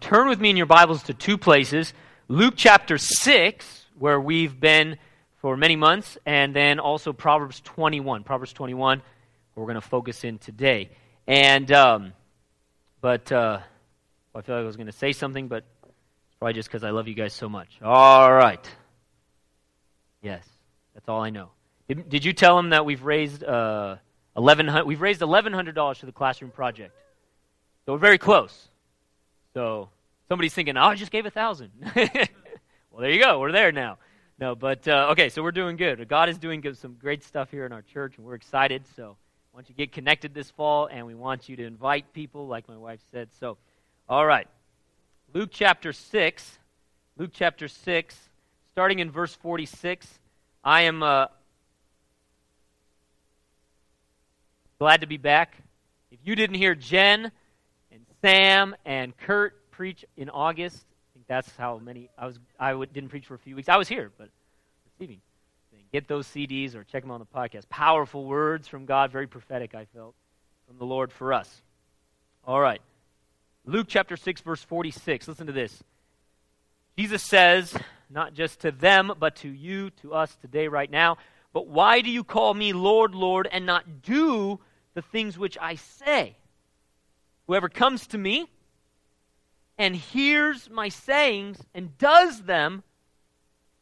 Turn with me in your Bibles to two places. Luke chapter 6, where we've been for many months, and then also Proverbs 21. Proverbs 21, where we're going to focus in today. And, I feel like I was going to say something, but it's probably just because I love you guys so much. All right. Yes, that's all I know. Did you tell them that we've raised $1,100 for the classroom project? So we're very close. So somebody's thinking, oh, I just gave $1,000. Well, there you go. We're there now. No, but okay, so we're doing good. God is doing good, some great stuff here in our church, and we're excited. So I want you to get connected this fall, and we want you to invite people, like my wife said. So, all right, Luke chapter 6, starting in verse 46. I am glad to be back. If you didn't hear Jen and Sam and Kurt preach in August, I think that's how many. I didn't preach for a few weeks. I was here, but receiving. Get those CDs or check them on the podcast. Powerful words from God, very prophetic, I felt, from the Lord for us. All right. Luke chapter 6, verse 46. Listen to this. Jesus says, not just to them, but to you, to us today, right now. But why do you call me Lord, Lord, and not do the things which I say? Whoever comes to me and hears my sayings and does them,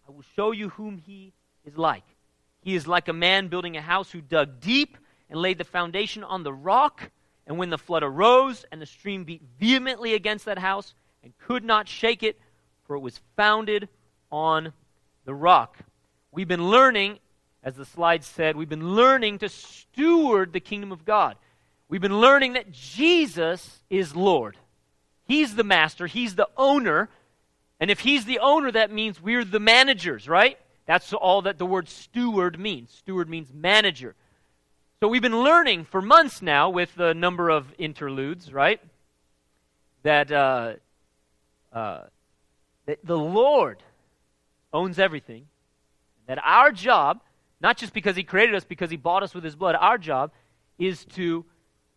I will show you whom he is like. He is like a man building a house who dug deep and laid the foundation on the rock. And when the flood arose and the stream beat vehemently against that house and could not shake it, for it was founded on the rock. We've been learning, as the slide said, we've been learning to steward the kingdom of God. We've been learning that Jesus is Lord. He's the master. He's the owner. And if he's the owner, that means we're the managers, right? That's all that the word steward means. Steward means manager. So we've been learning for months now with the number of interludes, right? That the Lord owns everything. That our job, not just because he created us, because he bought us with his blood, our job is to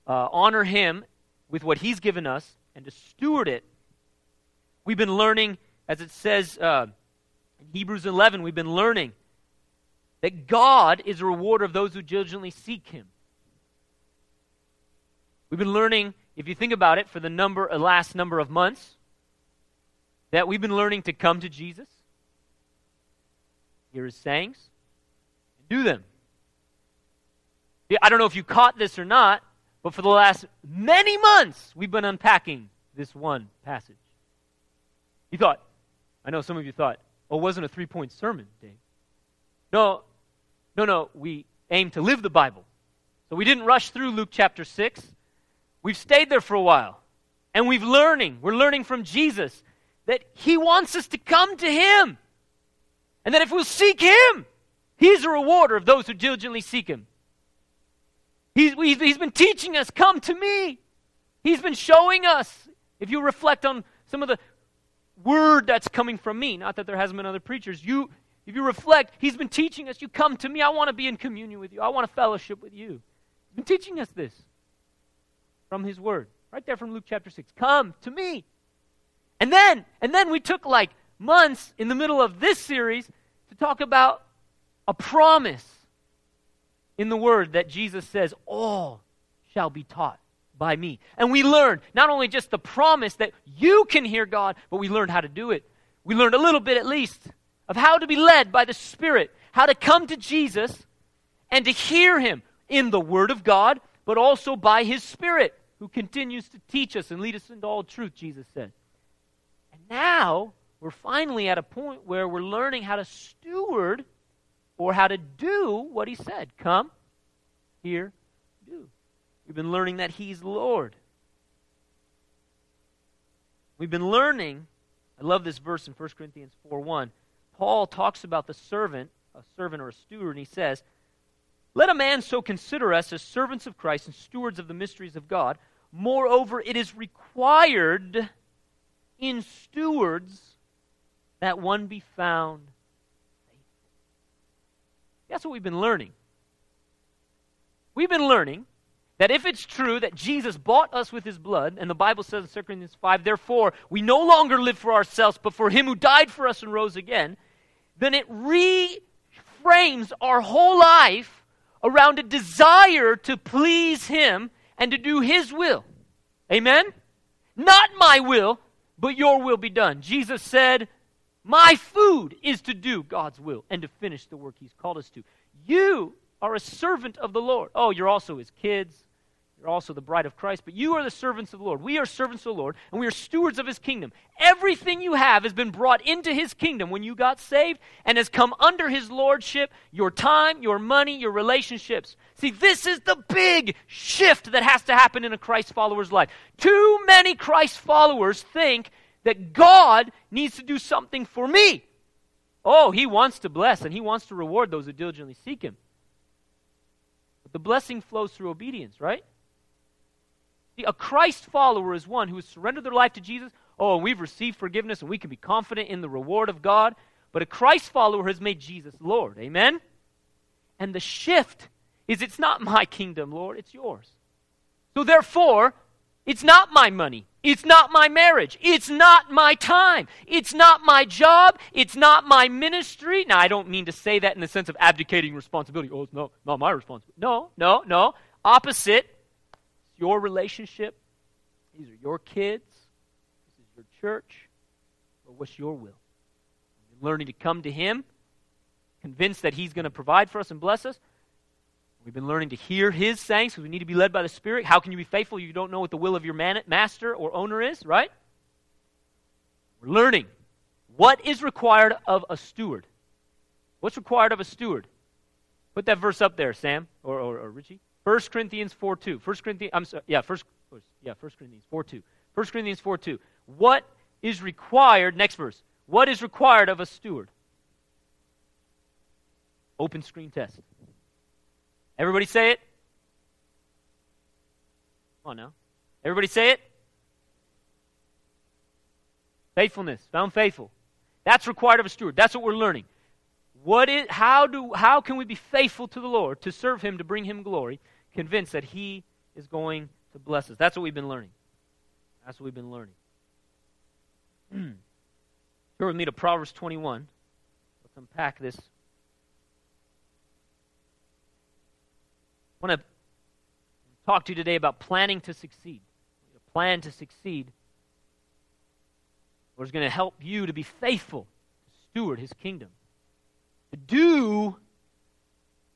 honor him with what he's given us and to steward it. We've been learning, as it says in Hebrews 11, we've been learning that God is a rewarder of those who diligently seek him. We've been learning, if you think about it, for the last number of months, that we've been learning to come to Jesus, hear his sayings, and do them. I don't know if you caught this or not, but for the last many months, we've been unpacking this one passage. You thought, I know some of you thought, oh, it wasn't a three-point sermon, Dave. No, we aim to live the Bible. So we didn't rush through Luke chapter 6. We've stayed there for a while, and we're learning from Jesus that he wants us to come to him, and that if we'll seek him, he's a rewarder of those who diligently seek him. He's been teaching us, come to me. He's been showing us, if you reflect on some of the word that's coming from me, not that there hasn't been other preachers, if you reflect, he's been teaching us, you come to me, I want to be in communion with you, I want to fellowship with you. He's been teaching us this from his word, right there from Luke chapter 6, come to me. And then we took like months in the middle of this series to talk about a promise in the word that Jesus says, all shall be taught by me. And we learned not only just the promise that you can hear God, but we learned how to do it. We learned a little bit at least of how to be led by the Spirit, how to come to Jesus and to hear him in the word of God, but also by his Spirit who continues to teach us and lead us into all truth, Jesus said. Now, we're finally at a point where we're learning how to steward or how to do what he said. Come, hear, do. We've been learning that he's Lord. We've been learning, I love this verse in 1 Corinthians 4:1. Paul talks about the servant, a servant or a steward, and he says, let a man so consider us as servants of Christ and stewards of the mysteries of God. Moreover, it is required in stewards that one be found faithful. That's what we've been learning. We've been learning That if it's true that Jesus bought us with his blood, and the Bible says in 2 Corinthians 5, therefore we no longer live for ourselves, but for him who died for us and rose again, then it reframes our whole life around a desire to please him and to do his will. Amen? Not my will, but your will be done. Jesus said, my food is to do God's will and to finish the work he's called us to. You are a servant of the Lord. Oh, you're also his kids. You're also the bride of Christ, but you are the servants of the Lord. We are servants of the Lord, and we are stewards of his kingdom. Everything you have has been brought into his kingdom when you got saved and has come under his lordship, your time, your money, your relationships. See, this is the big shift that has to happen in a Christ follower's life. Too many Christ followers think that God needs to do something for me. Oh, he wants to bless, and he wants to reward those who diligently seek him. But the blessing flows through obedience, right? See, a Christ follower is one who has surrendered their life to Jesus. Oh, and we've received forgiveness, and we can be confident in the reward of God. But a Christ follower has made Jesus Lord. Amen? And the shift is, it's not my kingdom, Lord, it's yours. So therefore, it's not my money. It's not my marriage. It's not my time. It's not my job. It's not my ministry. Now, I don't mean to say that in the sense of abdicating responsibility. Oh, it's not my responsibility. No. Opposite. Your relationship, these are your kids, this is your church, but what's your will? We're learning to come to him, convinced that he's going to provide for us and bless us. We've been learning to hear his sayings because we need to be led by the Spirit. How can you be faithful if you don't know what the will of your master or owner is, right? We're learning what is required of a steward. What's required of a steward? Put that verse up there, Sam, or Richie. 1 Corinthians 4:2. 1 Corinthians 4:2. 1 Corinthians 4:2. What is required? Next verse. What is required of a steward? Open screen test. Everybody say it. Come on now. Everybody say it. Faithfulness. Found faithful. That's required of a steward. That's what we're learning. How can we be faithful to the Lord, to serve him, to bring him glory, convinced that he is going to bless us? That's what we've been learning. Turn with me to Proverbs 21. Let's unpack this. I want to talk to you today about planning to succeed. A plan to succeed. Lord's going to help you to be faithful, to steward his kingdom. To do what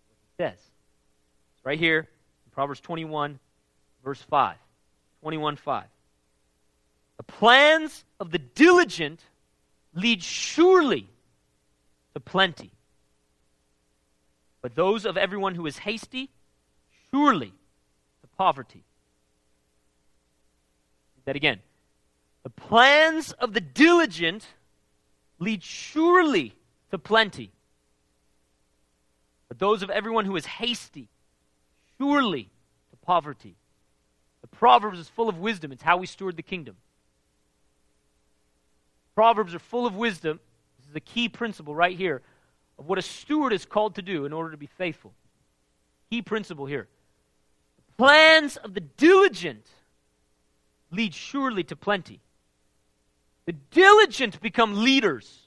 he says. It's right here in Proverbs 21, verse 5. 21:5. The plans of the diligent lead surely to plenty. But those of everyone who is hasty, surely to poverty. That again. The plans of the diligent lead surely to plenty. But those of everyone who is hasty, surely to poverty. The Proverbs is full of wisdom. It's how we steward the kingdom. Proverbs are full of wisdom. This is a key principle right here of what a steward is called to do in order to be faithful. Key principle here. The plans of the diligent lead surely to plenty. The diligent become leaders.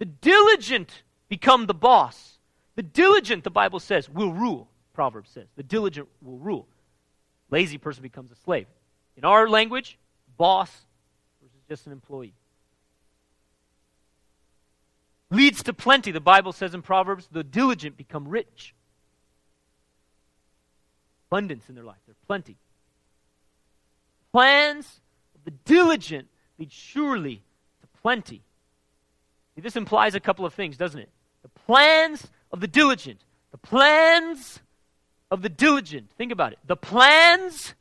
The diligent become the boss. The diligent, the Bible says, will rule, Proverbs says. The diligent will rule. Lazy person becomes a slave. In our language, boss versus just an employee. Leads to plenty, the Bible says in Proverbs. The diligent become rich. Abundance in their life, there's plenty. Plans of the diligent lead surely to plenty. See, this implies a couple of things, doesn't it? The plans of the diligent. The plans of the diligent. Think about it. The plans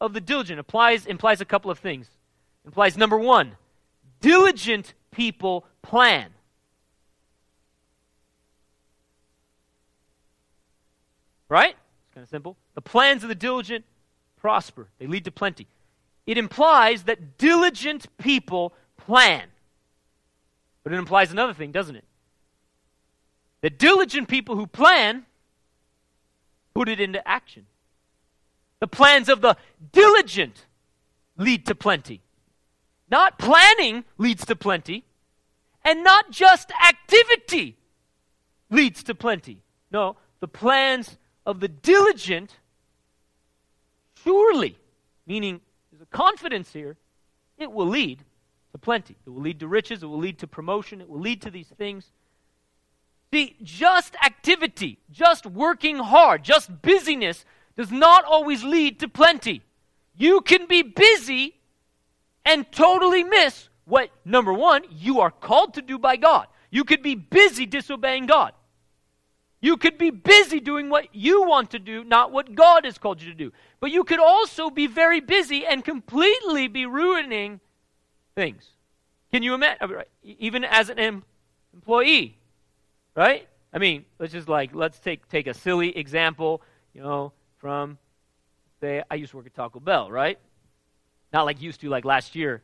of the diligent implies a couple of things. Implies, number one, diligent people plan. Right? It's kind of simple. The plans of the diligent prosper. They lead to plenty. It implies that diligent people plan. But it implies another thing, doesn't it? The diligent people who plan put it into action. The plans of the diligent lead to plenty. Not planning leads to plenty, and not just activity leads to plenty. No, the plans of the diligent surely, meaning there's a confidence here, it will lead to plenty. It will lead to riches, it will lead to promotion, it will lead to these things. See, just activity, just working hard, just busyness does not always lead to plenty. You can be busy and totally miss what, number one, you are called to do by God. You could be busy disobeying God. You could be busy doing what you want to do, not what God has called you to do. But you could also be very busy and completely be ruining things. Can you imagine? Even as an employee, right? I mean, let's take a silly example, from, say, I used to work at Taco Bell, right? Not like used to, like last year,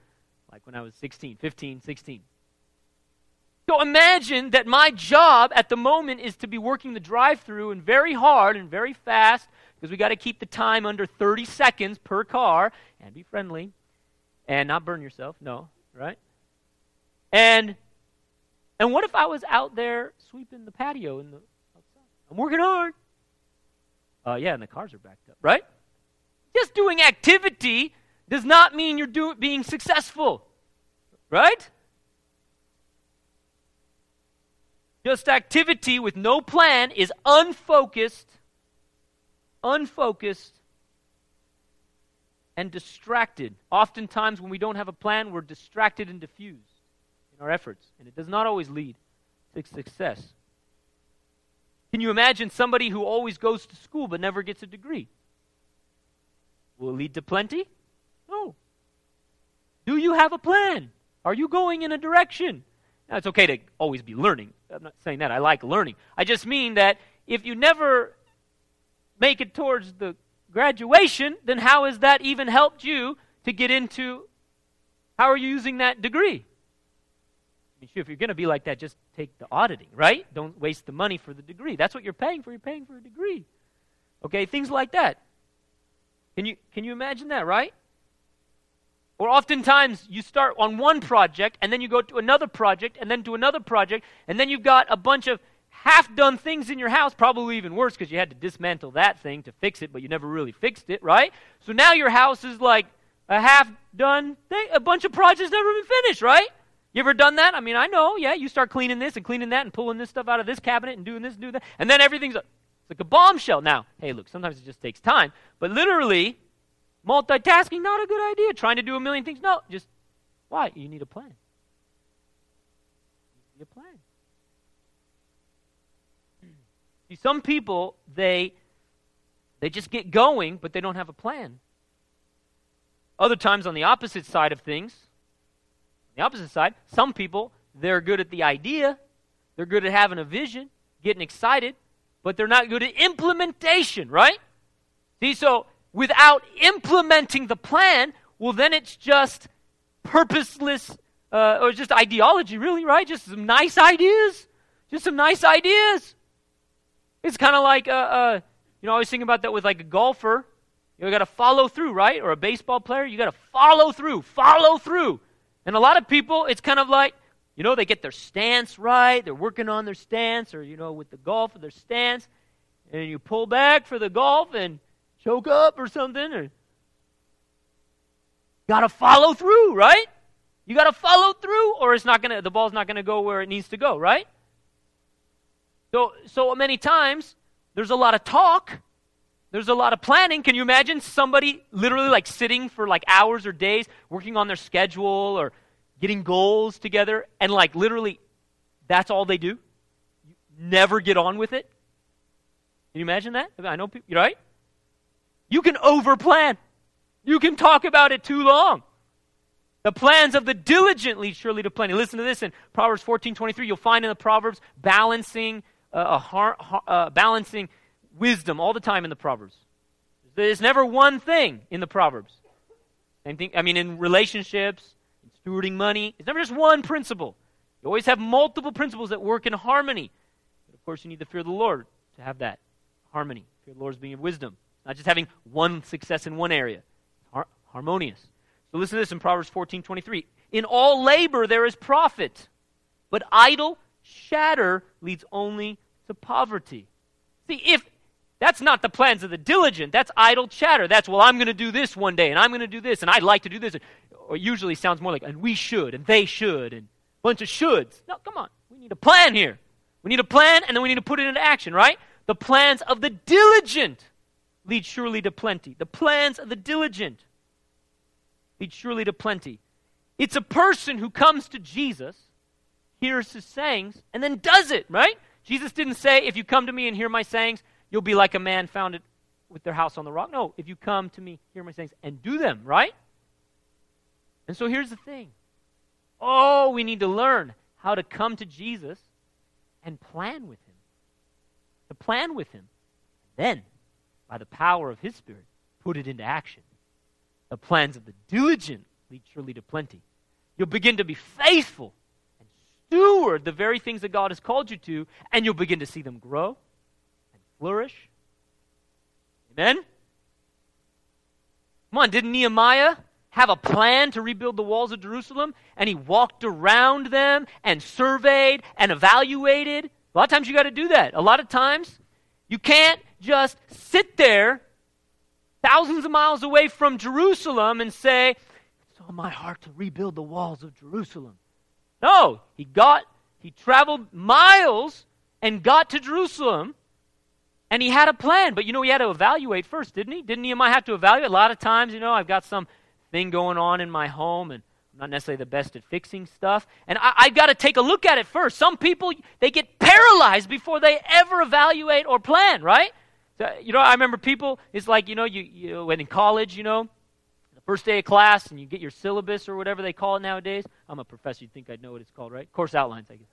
like when I was 16. So imagine that my job at the moment is to be working the drive-thru and very hard and very fast because we got to keep the time under 30 seconds per car and be friendly and not burn yourself, no, right? And what if I was out there sweeping the patio in the outside? I'm working hard. And the cars are backed up, right? Just doing activity does not mean you're being successful, right? Just activity with no plan is unfocused, and distracted. Oftentimes when we don't have a plan, we're distracted and diffused in our efforts, and it does not always lead to success. Can you imagine somebody who always goes to school but never gets a degree? Will it lead to plenty? No. Do you have a plan? Are you going in a direction? Now, it's okay to always be learning. I'm not saying that. I like learning. I just mean that if you never make it towards the graduation, then how has that even helped you to get into, how are you using that degree? I mean, if you're going to be like that, just take the auditing, right? Don't waste the money for the degree. That's what you're paying for. You're paying for a degree. Okay, things like that. Can you imagine that, right? Or oftentimes you start on one project and then you go to another project and then to another project and then you've got a bunch of half-done things in your house, probably even worse because you had to dismantle that thing to fix it, but you never really fixed it, right? So now your house is like a half-done thing, a bunch of projects never been finished, right? You ever done that? I mean, I know, yeah, you start cleaning this and cleaning that and pulling this stuff out of this cabinet and doing this and doing that, and then everything's like a bombshell. Now, hey, look, sometimes it just takes time, but literally, multitasking, not a good idea. Trying to do a million things, no. Just, why? You need a plan. You need a plan. See, some people, they just get going, but they don't have a plan. Other times, on the opposite side of things, some people, they're good at the idea. They're good at having a vision, getting excited, but they're not good at implementation, right? See, so without implementing the plan, well, then it's just purposeless, or just ideology, really, right? Just some nice ideas. It's kind of like, I always think about that with like a golfer. You got to follow through, right? Or a baseball player, you got to follow through. And a lot of people, it's kind of like, they get their stance right. They're working on their stance, or, with the golf, or their stance. And you pull back for the golf and choke up or something. Or gotta follow through, right? You gotta follow through, or the ball's not gonna go where it needs to go, right? So many times there's a lot of talk, there's a lot of planning. Can you imagine somebody literally like sitting for like hours or days working on their schedule or getting goals together, and like literally that's all they do? You never get on with it. Can you imagine that? I know people, right? You can overplan. You can talk about it too long. The plans of the diligent lead surely to plenty. Listen to this in Proverbs 14:23. You'll find in the Proverbs balancing wisdom all the time in the Proverbs. There's never one thing in the Proverbs. Same thing. I mean, in relationships, in stewarding money, it's never just one principle. You always have multiple principles that work in harmony. But of course, you need the fear of the Lord to have that harmony. Fear of the Lord is being of wisdom. Not just having one success in one area. Harmonious. So listen to this in Proverbs 14:23. In all labor there is profit, but idle shatter leads only to poverty. See, if that's not the plans of the diligent, that's idle chatter. That's, well, I'm going to do this one day, and I'm going to do this, and I'd like to do this. Or usually sounds more like, and we should, and they should, and a bunch of shoulds. No, come on. We need a plan here. We need a plan, and then we need to put it into action, right? The plans of the diligent lead surely to plenty. The plans of the diligent lead surely to plenty. It's a person who comes to Jesus, hears his sayings, and then does it, right? Jesus didn't say, if you come to me and hear my sayings, you'll be like a man founded with their house on the rock. No, if you come to me, hear my sayings, and do them, right? And so here's the thing. Oh, we need to learn how to come to Jesus and plan with him. To plan with him. Then, by the power of his Spirit, put it into action. The plans of the diligent lead surely to plenty. You'll begin to be faithful and steward the very things that God has called you to, and you'll begin to see them grow and flourish. Amen? Come on, didn't Nehemiah have a plan to rebuild the walls of Jerusalem? And he walked around them and surveyed and evaluated. A lot of times you got to do that. A lot of times you can't just sit there thousands of miles away from Jerusalem and say, it's on my heart to rebuild the walls of Jerusalem. No, he traveled miles and got to Jerusalem, and he had a plan. But he had to evaluate first, didn't he? Didn't Nehemiah have to evaluate? A lot of times, I've got some thing going on in my home, and I'm not necessarily the best at fixing stuff. And I've got to take a look at it first. Some people, they get paralyzed before they ever evaluate or plan, right? So, I remember people, it's like, you when in college, the first day of class, and you get your syllabus or whatever they call it nowadays. I'm a professor, you'd think I'd know what it's called, right? Course outlines, I guess.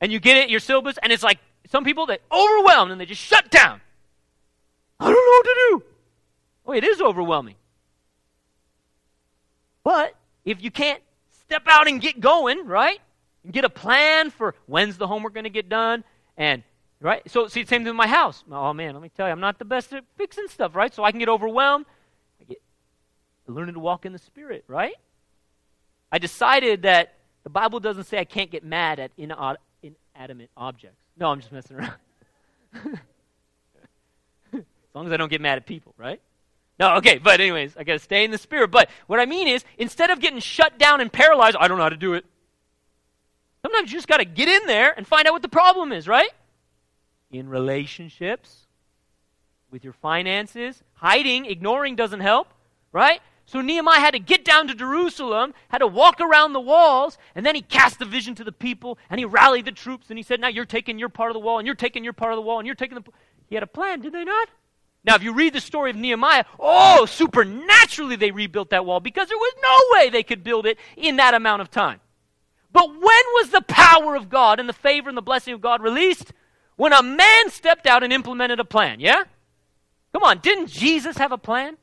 And you get it, your syllabus, and it's like some people, they're overwhelmed, and they just shut down. I don't know what to do. Oh, it is overwhelming. But if you can't step out and get going, right, and get a plan for when's the homework going to get done, and, right, so see, same thing with my house. Oh, man, let me tell you, I'm not the best at fixing stuff, right, so I can get overwhelmed. I'm learning to walk in the Spirit, right? I decided that the Bible doesn't say I can't get mad at inanimate objects. No, I'm just messing around. As long as I don't get mad at people, right? No, okay, but anyways, I got to stay in the Spirit. But what I mean is, instead of getting shut down and paralyzed, I don't know how to do it. Sometimes you just got to get in there and find out what the problem is, right? In relationships, with your finances, hiding, ignoring doesn't help, right? So Nehemiah had to get down to Jerusalem, had to walk around the walls, and then he cast the vision to the people, and he rallied the troops, and he said, now you're taking your part of the wall, and you're taking your part of the wall, and you're taking the... He had a plan, did they not? Now, if you read the story of Nehemiah, supernaturally they rebuilt that wall because there was no way they could build it in that amount of time. But when was the power of God and the favor and the blessing of God released? When a man stepped out and implemented a plan, yeah? Come on, didn't Jesus have a plan?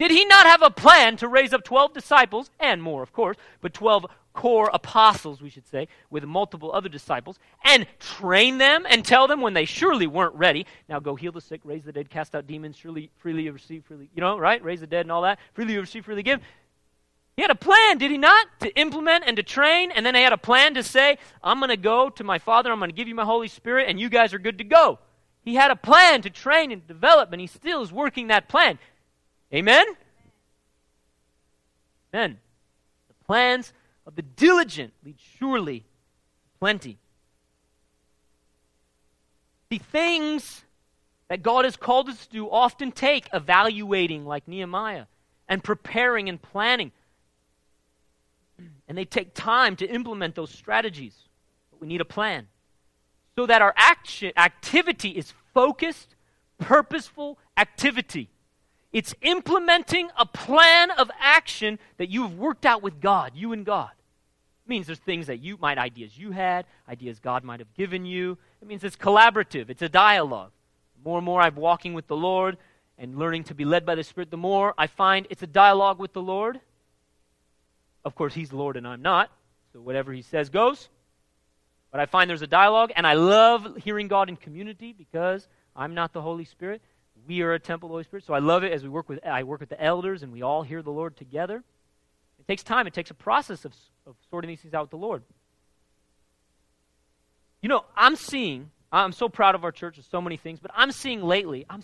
Did he not have a plan to raise up 12 disciples, and more, of course, but 12 core apostles, we should say, with multiple other disciples, and train them and tell them when they surely weren't ready, now go heal the sick, raise the dead, cast out demons, surely freely receive, freely, right? Raise the dead and all that, freely receive, freely give. He had a plan, did he not? To implement and to train, and then he had a plan to say, I'm going to go to my Father, I'm going to give you my Holy Spirit, and you guys are good to go. He had a plan to train and develop, and he still is working that plan. Amen? Amen. The plans of the diligent lead surely to plenty. The things that God has called us to do often take evaluating like Nehemiah and preparing and planning. And they take time to implement those strategies. But we need a plan so that our activity is focused, purposeful activity. It's implementing a plan of action that you've worked out with God, you and God. It means there's things that ideas you had, ideas God might have given you. It means it's collaborative, it's a dialogue. The more and more I'm walking with the Lord and learning to be led by the Spirit, the more I find it's a dialogue with the Lord. Of course, He's Lord and I'm not, so whatever He says goes. But I find there's a dialogue, and I love hearing God in community because I'm not the Holy Spirit. we are a temple of the Holy Spirit. So I love it as I work with the elders and we all hear the Lord together. It takes time. It takes a process of sorting these things out with the Lord. You know, I'm so proud of our church with so many things, but I'm seeing lately, man,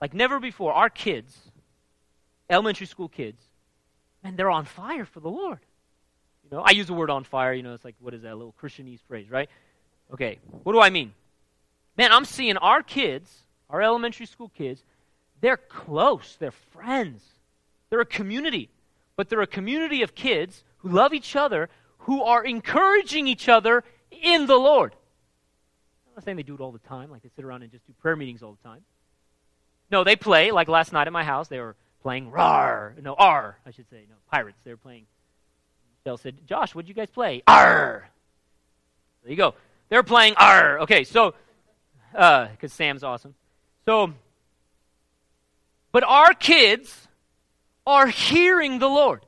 like never before, our kids, elementary school kids, man, they're on fire for the Lord. You know, I use the word on fire, you know, it's like, what is that, a little Christianese phrase, right? Okay, what do I mean? Man, I'm seeing our kids, our elementary school kids, they're close, they're friends. They're a community, but they're a community of kids who love each other, who are encouraging each other in the Lord. I'm not saying they do it all the time, like they sit around and just do prayer meetings all the time. No, they play, like last night at my house, they were playing Pirates. They were playing, Michelle said, Josh, what'd you guys play? Arr! There you go. They're playing Arr! Okay, so, because Sam's awesome. So, but our kids are hearing the Lord.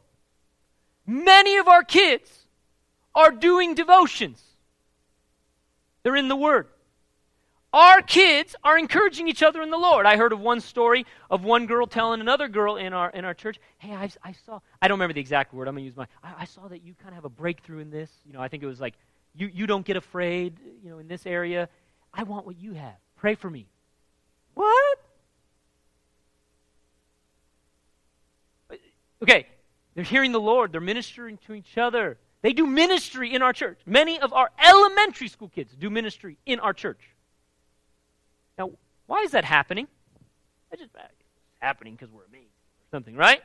Many of our kids are doing devotions. They're in the Word. Our kids are encouraging each other in the Lord. I heard of one story of one girl telling another girl in our church, hey, I don't remember the exact word, I'm going to use I saw that you kind of have a breakthrough in this. You know, I think it was like, you don't get afraid, you know, in this area. I want what you have. Pray for me. What? Okay, they're hearing the Lord. They're ministering to each other. They do ministry in our church. Many of our elementary school kids do ministry in our church. Now, why is that happening? It's happening because we're amazing or something, right?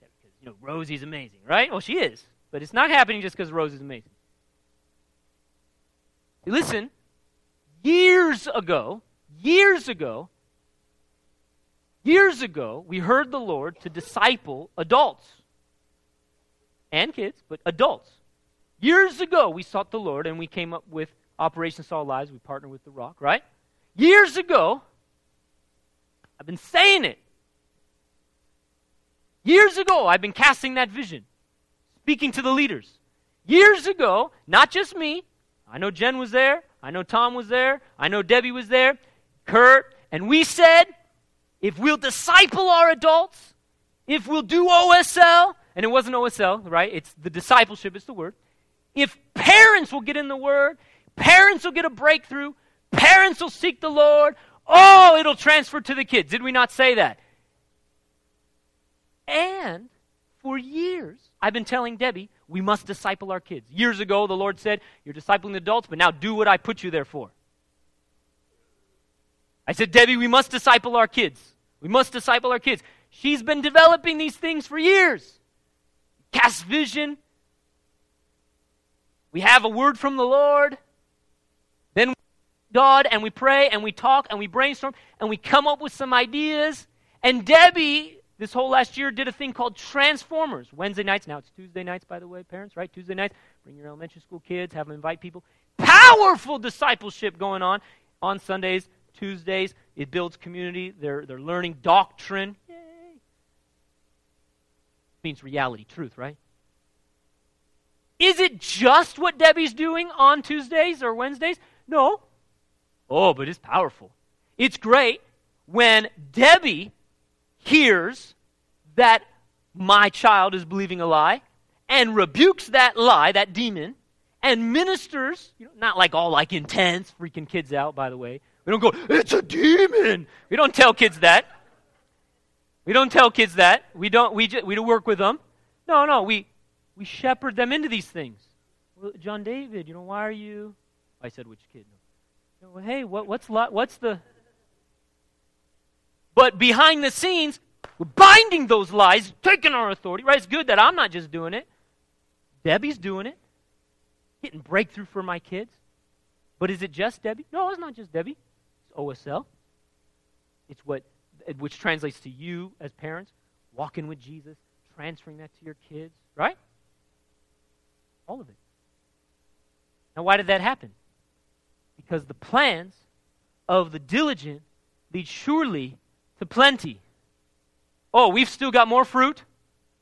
Because, you know, Rosie's amazing, right? Well, she is. But it's not happening just because Rosie's amazing. Listen, years ago, we heard the Lord to disciple adults. And kids, but adults. Years ago, we sought the Lord and we came up with Operation Salt Lives. We partnered with The Rock, right? Years ago, I've been saying it. Years ago, I've been casting that vision, speaking to the leaders. Years ago, not just me. I know Jen was there. I know Tom was there. I know Debbie was there. Kurt. And we said, if we'll disciple our adults, if we'll do OSL, and it wasn't OSL, right? It's the discipleship, it's the word. If parents will get in the word, parents will get a breakthrough, parents will seek the Lord, oh, it'll transfer to the kids. Did we not say that? And for years, I've been telling Debbie, we must disciple our kids. Years ago, the Lord said, you're discipling the adults, but now do what I put you there for. I said, Debbie, we must disciple our kids. We must disciple our kids. She's been developing these things for years. Cast vision. We have a word from the Lord. Then we God and we pray and we talk and we brainstorm and we come up with some ideas. And Debbie, this whole last year, did a thing called Transformers. Wednesday nights, now it's Tuesday nights, by the way, parents, right? Tuesday nights, bring your elementary school kids, have them invite people. Powerful discipleship going on Sundays, Tuesdays. It builds community. They're learning doctrine. Yay! It means reality, truth, right? Is it just what Debbie's doing on Tuesdays or Wednesdays? No. Oh, but it's powerful. It's great when Debbie hears that my child is believing a lie and rebukes that lie, that demon, and ministers, you know, not like all like intense, freaking kids out, by the way. We don't go, it's a demon. We don't tell kids that. We don't work with them. No, we shepherd them into these things. Well, John David, you know, why are you? I said which kid? Well, hey, what's the... But behind the scenes, we're binding those lies, taking our authority, right? It's good that I'm not just doing it. Debbie's doing it. Getting breakthrough for my kids. But is it just Debbie? No, it's not just Debbie. It's OSL. It's which translates to you as parents, walking with Jesus, transferring that to your kids, right? All of it. Now, why did that happen? Because the plans of the diligent lead surely to plenty. Oh, we've still got more fruit.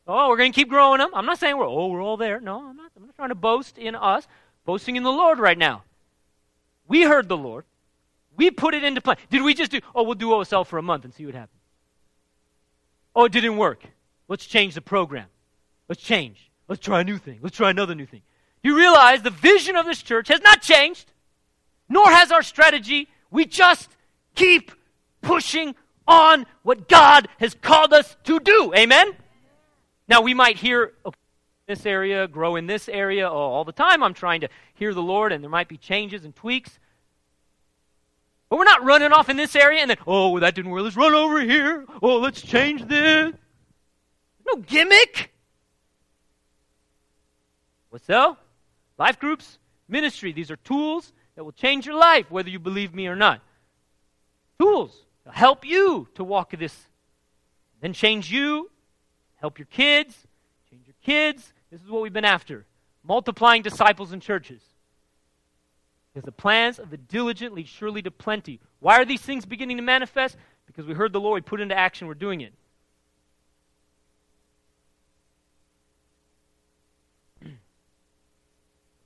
Oh, we're going to keep growing them. I'm not saying we're all there. No, I'm not trying to boast in us. Boasting in the Lord right now. We heard the Lord. We put it into plan. Did we just do, oh, we'll do OSL for a month and see what happens? Oh, it didn't work. Let's change the program. Let's change. Let's try a new thing. Let's try another new thing. You realize the vision of this church has not changed, nor has our strategy. We just keep pushing on what God has called us to do. Amen? Now, we might hear, okay, this area, grow in this area, all the time. I'm trying to hear the Lord, and there might be changes and tweaks. But we're not running off in this area and then, oh, that didn't work. Let's run over here. Oh, let's change this. No gimmick. What's so? Life groups, ministry. These are tools that will change your life, whether you believe me or not. Tools that help you to walk this. Then change you, help your kids, change your kids. This is what we've been after. Multiplying disciples in churches. Because the plans of the diligent lead surely to plenty. Why are these things beginning to manifest? Because we heard the Lord, we put into action, we're doing it.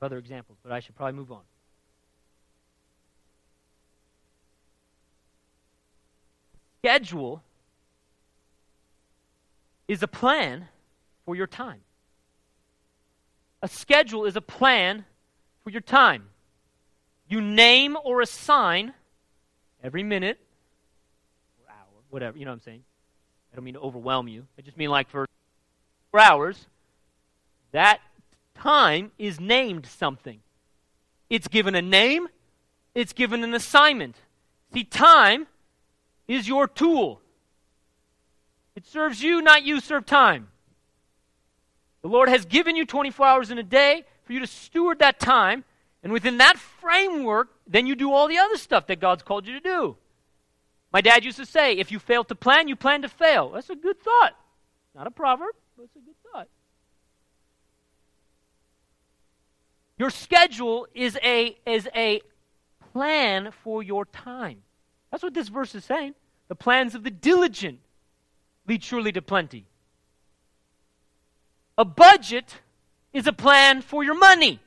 Other examples, but I should probably move on. Schedule is a plan for your time. A schedule is a plan for your time. You name or assign every minute or hour, whatever, you know what I'm saying? I don't mean to overwhelm you. I just mean like for 4 hours, that time is named something. It's given a name. It's given an assignment. See, time is your tool. It serves you, not you serve time. The Lord has given you 24 hours in a day for you to steward that time. And within that framework, then you do all the other stuff that God's called you to do. My dad used to say, if you fail to plan, you plan to fail. That's a good thought. Not a proverb, but it's a good thought. Your schedule is a plan for your time. That's what this verse is saying. The plans of the diligent lead surely to plenty. A budget is a plan for your money.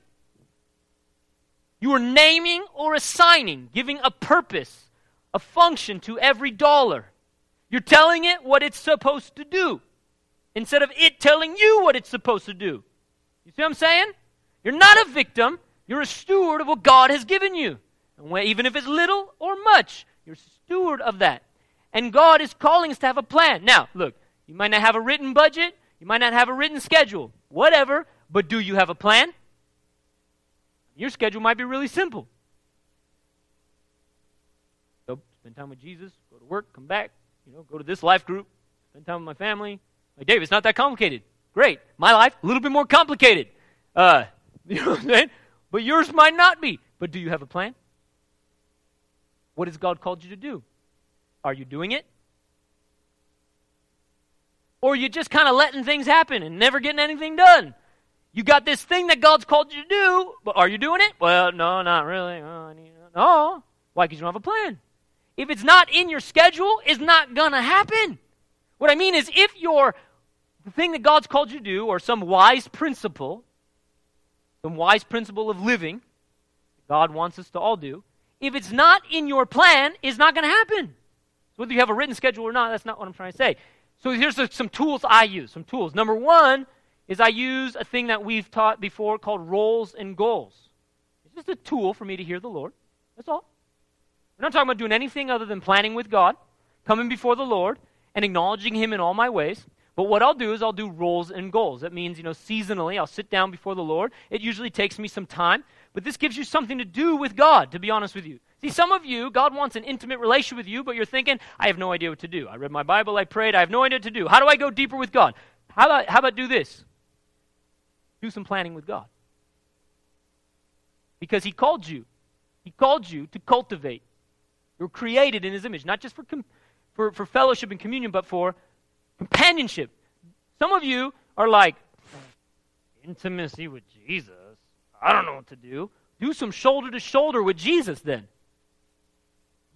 You are naming or assigning, giving a purpose, a function to every dollar. You're telling it what it's supposed to do instead of it telling you what it's supposed to do. You see what I'm saying? You're not a victim. You're a steward of what God has given you. And even if it's little or much, you're a steward of that. And God is calling us to have a plan. Now, look, you might not have a written budget. You might not have a written schedule. Whatever. But do you have a plan? Your schedule might be really simple. So, spend time with Jesus, go to work, come back, go to this life group, spend time with my family. Like, Dave, it's not that complicated. Great. My life, a little bit more complicated. You know what I'm saying? But yours might not be. But do you have a plan? What has God called you to do? Are you doing it? Or are you just kind of letting things happen and never getting anything done? You got this thing that God's called you to do, but are you doing it? Well, no, not really. No. Why? Because you don't have a plan. If it's not in your schedule, it's not going to happen. What I mean is if the thing that God's called you to do or some wise principle of living God wants us to all do, if it's not in your plan, it's not going to happen. So whether you have a written schedule or not, that's not what I'm trying to say. So here's some tools I use, some tools. Number one is I use a thing that we've taught before called roles and goals. It's just a tool for me to hear the Lord. That's all. We're not talking about doing anything other than planning with God, coming before the Lord, and acknowledging Him in all my ways. But what I'll do is I'll do roles and goals. That means, seasonally, I'll sit down before the Lord. It usually takes me some time, but this gives you something to do with God, to be honest with you. See, some of you, God wants an intimate relation with you, but you're thinking, I have no idea what to do. I read my Bible, I prayed, I have no idea what to do. How do I go deeper with God? How about do this? Do some planning with God. Because He called you. He called you to cultivate. You were created in His image, not just for fellowship and communion, but for companionship. Some of you are like, intimacy with Jesus? I don't know what to do. Do some shoulder to shoulder with Jesus then.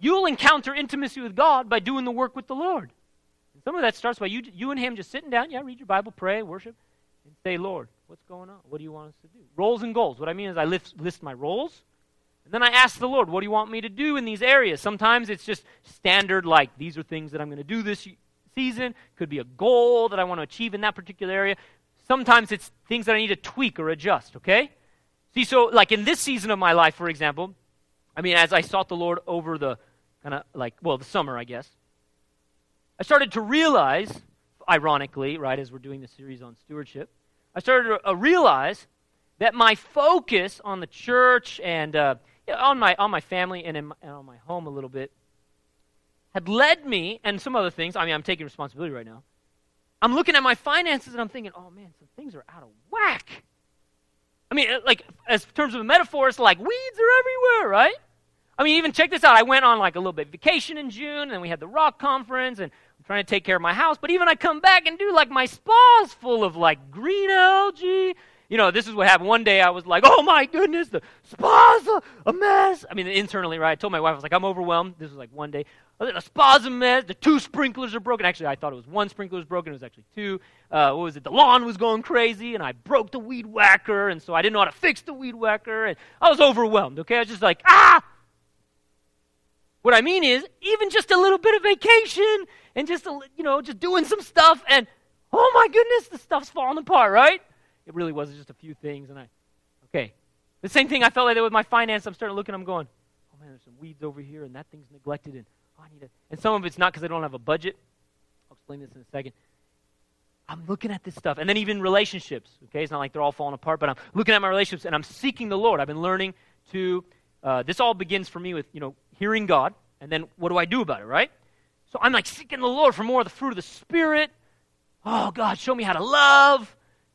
You'll encounter intimacy with God by doing the work with the Lord. And some of that starts by you and Him just sitting down, read your Bible, pray, worship, and say, Lord, what's going on? What do you want us to do? Roles and goals. What I mean is I list my roles, And then I ask the Lord, what do you want me to do in these areas? Sometimes it's just standard, like, these are things that I'm going to do this season. Could be a goal that I want to achieve in that particular area. Sometimes it's things that I need to tweak or adjust, okay? See, so, like, in this season of my life, for example, I mean, as I sought the Lord over the kind of, like, well, the summer, I guess, I started to realize, ironically, right, as we're doing the series on stewardship, I started to realize that my focus on the church and on my family and on my home a little bit had led me, and some other things, I mean, I'm taking responsibility right now, I'm looking at my finances and I'm thinking, oh man, some things are out of whack. I mean, like, as in terms of a metaphor, it's like weeds are everywhere, right? I mean, even check this out. I went on like a little bit of vacation in June, and then we had the rock conference, and I'm trying to take care of my house, but even I come back and do like my spa's full of like green algae. You know, this is what happened. One day I was like, oh my goodness, the spa's a mess. I mean, internally, right? I told my wife, I was like, I'm overwhelmed. This was like one day. The spa's a mess. The two sprinklers are broken. Actually, I thought it was one sprinkler was broken. It was actually two. What was it? The lawn was going crazy, and I broke the weed whacker, and so I didn't know how to fix the weed whacker, and I was overwhelmed, okay? I was just like, ah! What I mean is, even just a little bit of vacation, and just, just doing some stuff, and oh my goodness, the stuff's falling apart, right? It really was just a few things, and okay. The same thing I felt like that with my finance. I'm starting to look, and I'm going, oh man, there's some weeds over here, and that thing's neglected, and and some of it's not because I don't have a budget. I'll explain this in a second. I'm looking at this stuff. And then even relationships, okay? It's not like they're all falling apart, but I'm looking at my relationships and I'm seeking the Lord. I've been learning to, this all begins for me with, hearing God, and then what do I do about it, right? So I'm like seeking the Lord for more of the fruit of the Spirit. Oh, God, show me how to love.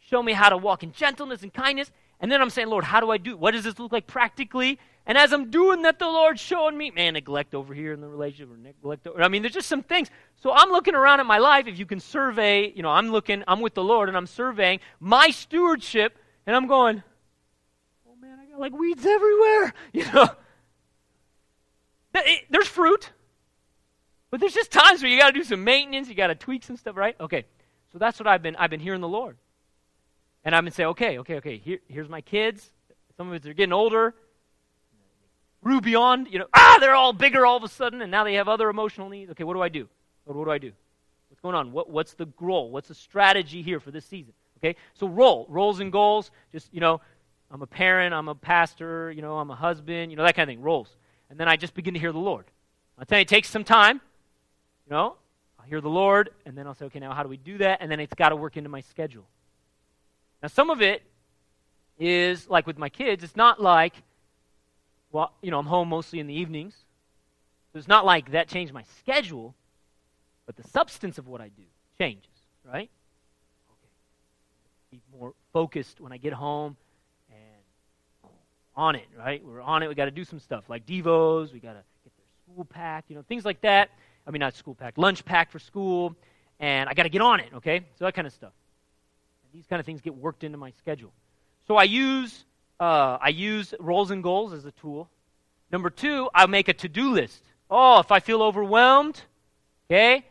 Show me how to walk in gentleness and kindness. And then I'm saying, Lord, how do I do? What does this look like practically? And as I'm doing that, the Lord's showing me, man, neglect over here in the relationship, or neglect over, I mean, there's just some things. So I'm looking around at my life. If you can survey, I'm with the Lord, and I'm surveying my stewardship, and I'm going, oh, man, I got like weeds everywhere, There's fruit, but there's just times where you got to do some maintenance, you got to tweak some stuff, right? Okay, so that's what I've been hearing the Lord. And I've been saying, okay, here's my kids. Some of us are getting older. Grew beyond, they're all bigger all of a sudden, and now they have other emotional needs. Okay, what do I do? What do I do? What's going on? What's the goal? What's the strategy here for this season? Okay, so roles and goals, just, I'm a parent, I'm a pastor, I'm a husband, that kind of thing, roles. And then I just begin to hear the Lord. I'll tell you, it takes some time, I'll hear the Lord, and then I'll say, okay, now how do we do that? And then it's got to work into my schedule. Now, some of it is, like with my kids, it's not like, well, I'm home mostly in the evenings. So it's not like that changed my schedule, but the substance of what I do changes, right? Okay. Be more focused when I get home and on it, right? We're on it. We got to do some stuff like Devos. We got to get their school packed, things like that. I mean, not school packed, lunch packed for school. And I got to get on it, okay? So that kind of stuff. And these kind of things get worked into my schedule. So I use roles and goals as a tool. Number two, I make a to-do list. Oh, if I feel overwhelmed, okay,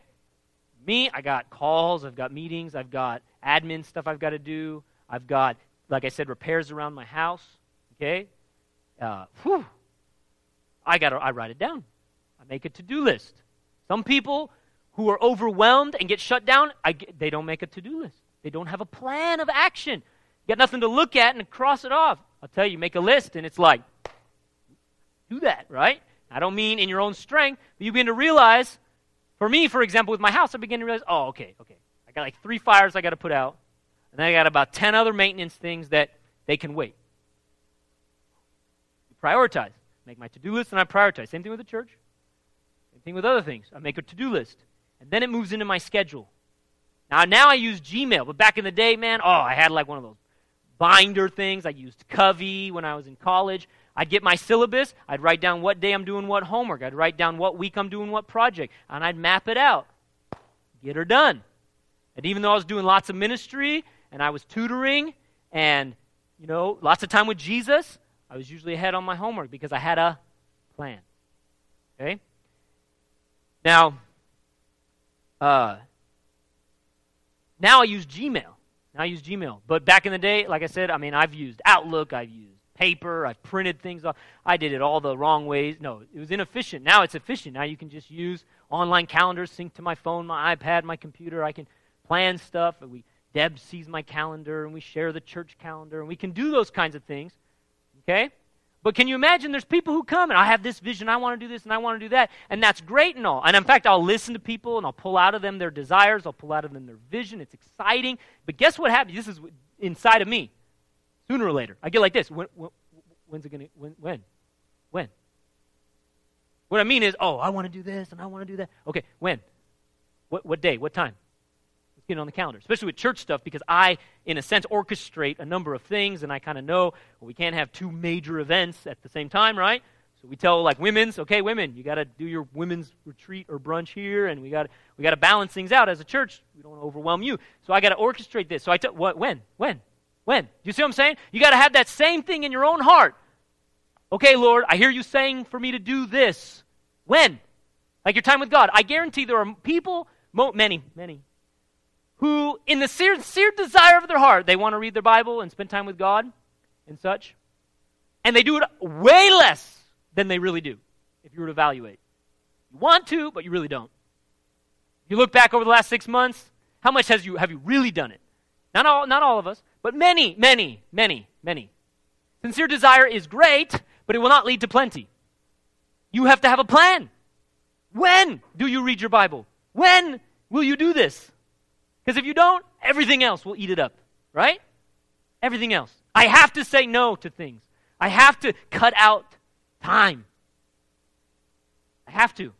I got calls, I've got meetings, I've got admin stuff I've got to do, I've got, like I said, repairs around my house, okay? I write it down. I make a to-do list. Some people who are overwhelmed and get shut down, they don't make a to-do list. They don't have a plan of action. You got nothing to look at and cross it off. I'll tell you, make a list, and it's like, do that, right? I don't mean in your own strength, but you begin to realize, for me, for example, with my house, I begin to realize, oh, okay. I got like 3 fires I got to put out, and then I got about 10 other maintenance things that they can wait. I prioritize. Make my to-do list, and I prioritize. Same thing with the church. Same thing with other things. I make a to-do list, and then it moves into my schedule. Now I use Gmail, but back in the day, man, I had like one of those binder things. I used Covey when I was in college. I'd get my syllabus. I'd write down what day I'm doing what homework. I'd write down what week I'm doing what project, and I'd map it out. Get her done. And even though I was doing lots of ministry, and I was tutoring, and, lots of time with Jesus, I was usually ahead on my homework because I had a plan. Okay? Now I use Gmail. But back in the day, like I said, I mean, I've used Outlook, I've used paper. I've printed things off. I did it all the wrong ways. No, it was inefficient. Now it's efficient. Now you can just use online calendars, sync to my phone, my iPad, my computer. I can plan stuff. Deb sees my calendar, and we share the church calendar, and we can do those kinds of things, okay? But can you imagine there's people who come, and I have this vision, I want to do this, and I want to do that, and that's great and all. And in fact, I'll listen to people, and I'll pull out of them their desires, I'll pull out of them their vision. It's exciting. But guess what happens? This is inside of me. Sooner or later, I get like this. When's it going to? What I mean is, oh, I want to do this, and I want to do that. Okay, when? What day? What time? Get on the calendar, especially with church stuff, because I, in a sense, orchestrate a number of things, and I kind of know, well, we can't have two major events at the same time, right? So we tell, like, women's, okay, women, you got to do your women's retreat or brunch here, and we got to balance things out as a church. We don't want to overwhelm you. So I got to orchestrate this. So I tell, when? Do you see what I'm saying? You got to have that same thing in your own heart. Okay, Lord, I hear you saying for me to do this. When? Like your time with God. I guarantee there are people, many, who in the sincere desire of their heart, they want to read their Bible and spend time with God and such, and they do it way less than they really do, if you were to evaluate. You want to, but you really don't. You look back over the last 6 months, how much have you really done it? Not all of us, but many. Sincere desire is great, but it will not lead to plenty. You have to have a plan. When do you read your Bible? When will you do this? Because if you don't, everything else will eat it up, right? Everything else. I have to say no to things. I have to cut out time. I have to,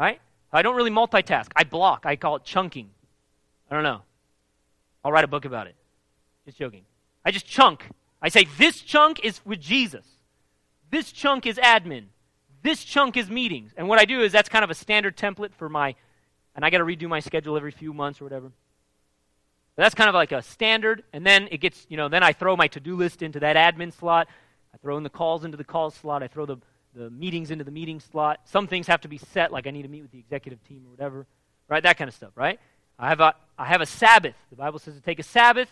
right? I don't really multitask. I block. I call it chunking. I don't know. I'll write a book about it. Just joking. I just chunk. I say this chunk is with Jesus. This chunk is admin. This chunk is meetings. And what I do is that's kind of a standard template for my, and I got to redo my schedule every few months or whatever. But that's kind of like a standard, and then it gets, then I throw my to-do list into that admin slot. I throw in the calls into the calls slot. I throw the meetings into the meeting slot. Some things have to be set, like I need to meet with the executive team or whatever, right? That kind of stuff, right? I have a Sabbath. The Bible says to take a Sabbath.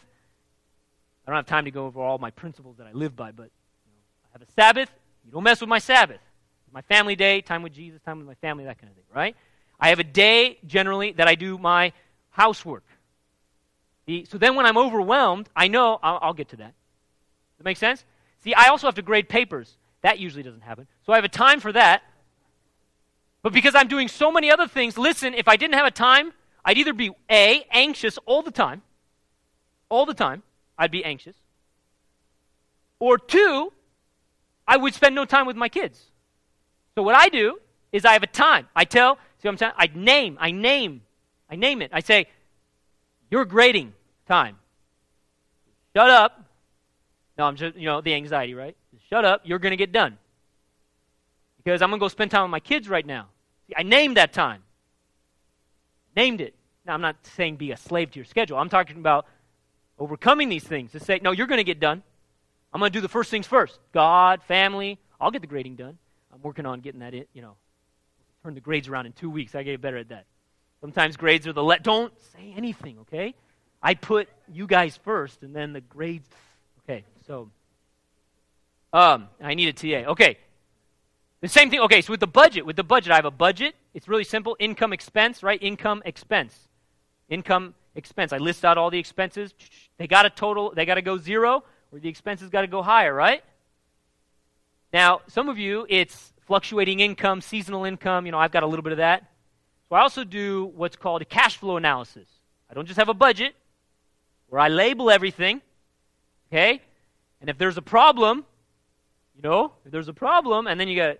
I don't have time to go over all my principles that I live by, but I have a Sabbath. You don't mess with my Sabbath. My family day, time with Jesus, time with my family, that kind of thing, right? I have a day, generally, that I do my housework. So then when I'm overwhelmed, I know I'll get to that. Does that make sense? See, I also have to grade papers. That usually doesn't happen. So I have a time for that. But because I'm doing so many other things, listen, if I didn't have a time, I'd either be, A, anxious all the time. All the time, I'd be anxious. Or two, I would spend no time with my kids. So what I do is I have a time. I tell... See what I'm saying? I name it. I say, you're grading time. Shut up. No, I'm just, the anxiety, right? Shut up. You're going to get done. Because I'm going to go spend time with my kids right now. See, I named that time. Named it. Now, I'm not saying be a slave to your schedule. I'm talking about overcoming these things. To say, no, you're going to get done. I'm going to do the first things first. God, family, I'll get the grading done. I'm working on getting that, turn the grades around in 2 weeks. I get better at that. Sometimes grades are don't say anything, okay? I put you guys first, and then the grades, okay, so, I need a TA. Okay, the same thing, okay, so with the budget, I have a budget. It's really simple, income, expense, right? Income, expense. I list out all the expenses. They got to go zero, or the expenses got to go higher, right? Now, some of you, it's fluctuating income, seasonal income, I've got a little bit of that. So I also do what's called a cash flow analysis. I don't just have a budget where I label everything, okay? And if there's a problem, and then you got to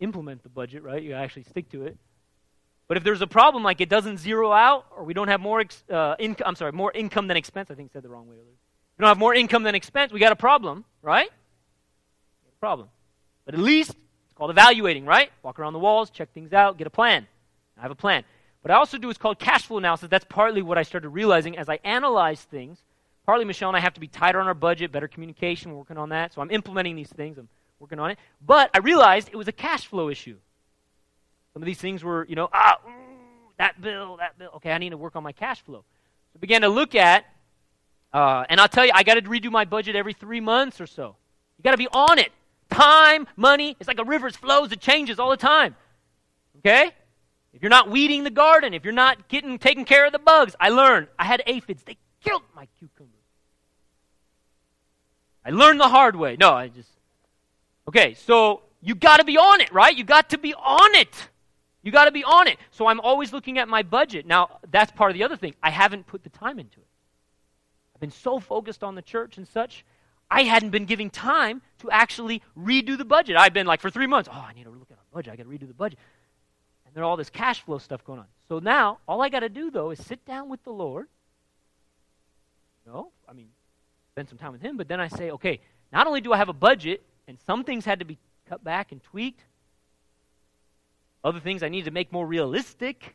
implement the budget, right? You got to actually stick to it. But if there's a problem, like it doesn't zero out, or we don't have more income than expense. I think I said the wrong way earlier. We don't have more income than expense. We got a problem, right? But at least... called evaluating, right? Walk around the walls, check things out, get a plan. I have a plan. What I also do is called cash flow analysis. That's partly what I started realizing as I analyze things. Partly Michelle and I have to be tighter on our budget, better communication, we're working on that. So I'm implementing these things, I'm working on it. But I realized it was a cash flow issue. Some of these things were, that bill. Okay, I need to work on my cash flow. So I began to look at, and I'll tell you, I got to redo my budget every 3 months or so. You got to be on it. Time, money, it's like a river, it flows, it changes all the time. Okay? If you're not weeding the garden, if you're not taking care of the bugs. I learned. I had aphids. They killed my cucumbers. I learned the hard way. Okay, so you got to be on it, right? You got to be on it. You got to be on it. So I'm always looking at my budget. Now, that's part of the other thing. I haven't put the time into it. I've been so focused on the church and such, I hadn't been giving time to actually redo the budget. I've been like for 3 months, I need to look at our budget. I got to redo the budget. And there's all this cash flow stuff going on. So now, all I got to do, though, is sit down with the Lord. Spend some time with Him, but then I say, okay, not only do I have a budget, and some things had to be cut back and tweaked, other things I need to make more realistic,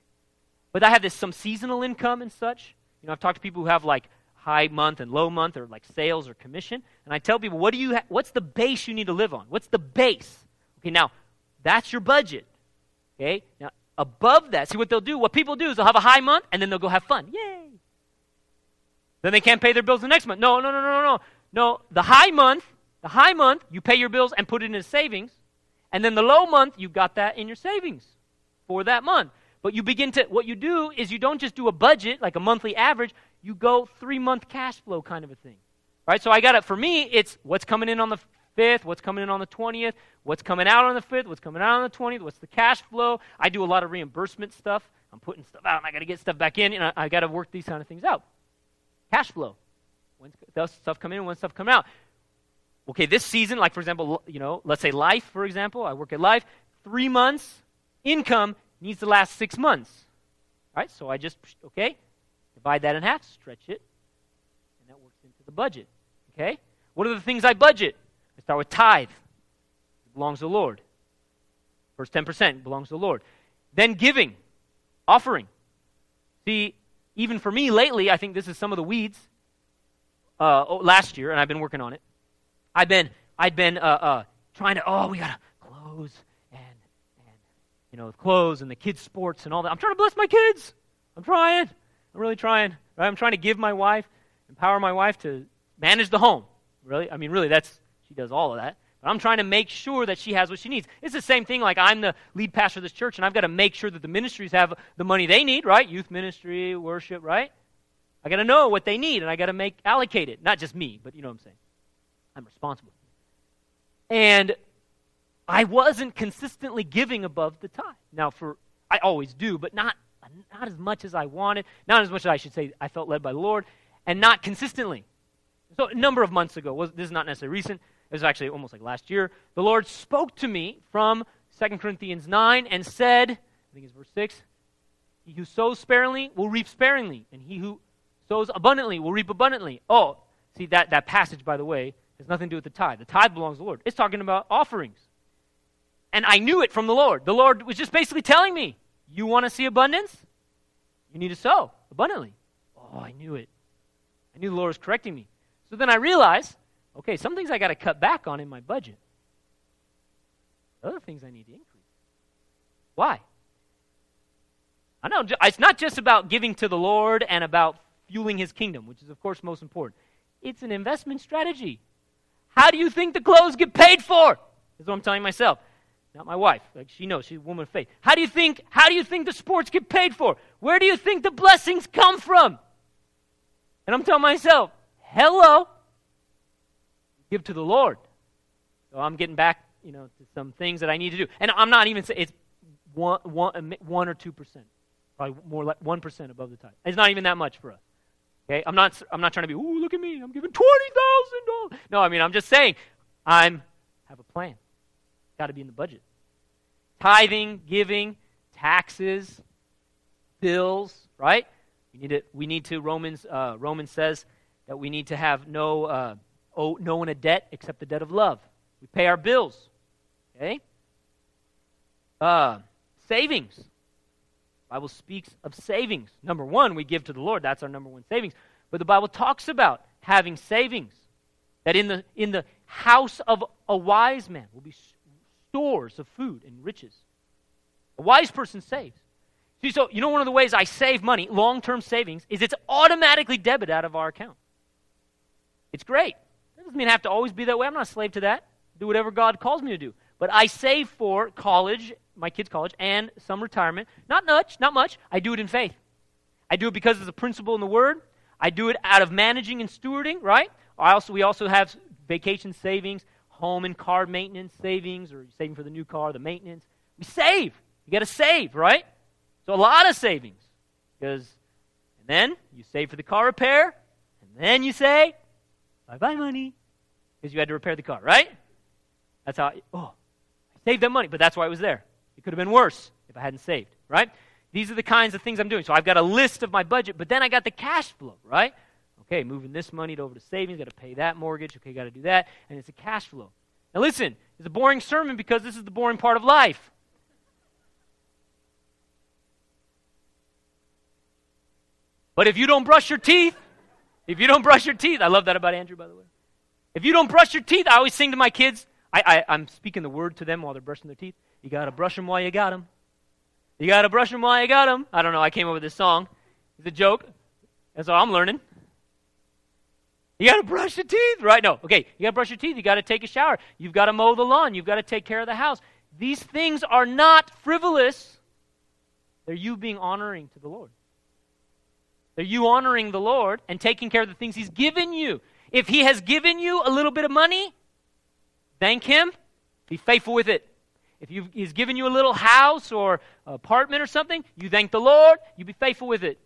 but I have some seasonal income and such. I've talked to people who have like high month and low month, or like sales or commission, and I tell people, what's the base you need to live on? What's the base? Okay, now, that's your budget. Okay, now, above that, see what they'll do? What people do is they'll have a high month, and then they'll go have fun. Yay! Then they can't pay their bills the next month. No, the high month, you pay your bills and put it in savings, and then the low month, you got that in your savings for that month. But you what you do is you don't just do a budget, like a monthly average, you go 3-month cash flow kind of a thing. Right? So for me, it's what's coming in on the 5th, what's coming in on the 20th, what's coming out on the 5th, what's coming out on the 20th, what's the cash flow. I do a lot of reimbursement stuff. I'm putting stuff out and I got to get stuff back in, and I got to work these kind of things out. Cash flow. When stuff come in and when stuff come out. Okay, this season, like for example, let's say Life, for example. I work at Life. 3 months. Income needs to last 6 months. All right, so I just, divide that in half, stretch it, and that works into the budget. Okay? What are the things I budget? I start with tithe. It belongs to the Lord. First 10% belongs to the Lord. Then giving, offering. See, even for me lately, I think this is some of the weeds last year, and I've been working on it. I'd been trying to, we got to close and clothes and the kids' sports and all that. I'm trying to bless my kids. I'm really trying. Right? I'm trying to empower my wife to manage the home. Really, she does all of that. But I'm trying to make sure that she has what she needs. It's the same thing, like I'm the lead pastor of this church, and I've got to make sure that the ministries have the money they need, right? Youth ministry, worship, right? I got to know what they need, and I got to allocate it. Not just me, but you know what I'm saying. I'm responsible. And I wasn't consistently giving above the tithe. Now, I always do, but not as much as I wanted, not as much as I should say I felt led by the Lord, and not consistently. So a number of months ago, this is not necessarily recent, it was actually almost like last year, the Lord spoke to me from 2 Corinthians 9 and said, I think it's verse 6, he who sows sparingly will reap sparingly, and he who sows abundantly will reap abundantly. Oh, see, that passage, by the way, has nothing to do with the tithe. The tithe belongs to the Lord. It's talking about offerings. And I knew it from the Lord. The Lord was just basically telling me, you want to see abundance? You need to sow abundantly. Oh, I knew it. I knew the Lord was correcting me. So then I realized, some things I got to cut back on in my budget. Other things I need to increase. Why? I know it's not just about giving to the Lord and about fueling His kingdom, which is, of course, most important. It's an investment strategy. How do you think the clothes get paid for? Is what I'm telling myself. Not my wife. She knows. She's a woman of faith. How do you think the sports get paid for? Where do you think the blessings come from? And I'm telling myself, hello. Give to the Lord. So I'm getting back, to some things that I need to do. And I'm not even saying it's 1 or 2%. Probably more like 1% above the tithe. It's not even that much for us. Okay? I'm not trying to be, look at me. I'm giving $20,000. No, I'm just saying I have a plan. Got to be in the budget. Tithing, giving, taxes, bills, right? Romans says that we need to have no one a debt except the debt of love. We pay our bills. Okay? Savings. The Bible speaks of savings. Number one, we give to the Lord. That's our number one savings. But the Bible talks about having savings. That in the house of a wise man will be stores of food and riches. A wise person saves. See, so one of the ways I save money, long-term savings, is it's automatically debited out of our account. It's great. doesn't mean I have to always be that way. I'm not a slave to that. Do whatever God calls me to do. But I save for college, my kids' college, and some retirement. Not much. I do it in faith. I do it because there's a principle in the Word. I do it out of managing and stewarding, right? We also have vacation savings, home and car maintenance savings, or saving for the new car, the maintenance. We save. You got to save, right? So a lot of savings. And then you save for the car repair, and then you say, bye-bye money, because you had to repair the car, right? That's how, I saved that money, but that's why it was there. It could have been worse if I hadn't saved, right? These are the kinds of things I'm doing. So I've got a list of my budget, but then I got the cash flow, right? Okay, moving this money over to savings, got to pay that mortgage, okay, got to do that, and it's a cash flow. Now listen, it's a boring sermon because this is the boring part of life. But if you don't brush your teeth, I love that about Andrew, by the way. If you don't brush your teeth, I always sing to my kids, I'm speaking the word to them while they're brushing their teeth. You got to brush them while you got them. You got to brush them while you got them. I don't know, I came up with this song. It's a joke. That's all I'm learning. You got to brush your teeth, right? No, okay, you got to brush your teeth. You got to take a shower. You've got to mow the lawn. You've got to take care of the house. These things are not frivolous. They're you being honoring to the Lord. They're you honoring the Lord and taking care of the things He's given you. If He has given you a little bit of money, thank Him. Be faithful with it. If He's given you a little house or apartment or something, you thank the Lord. You be faithful with it.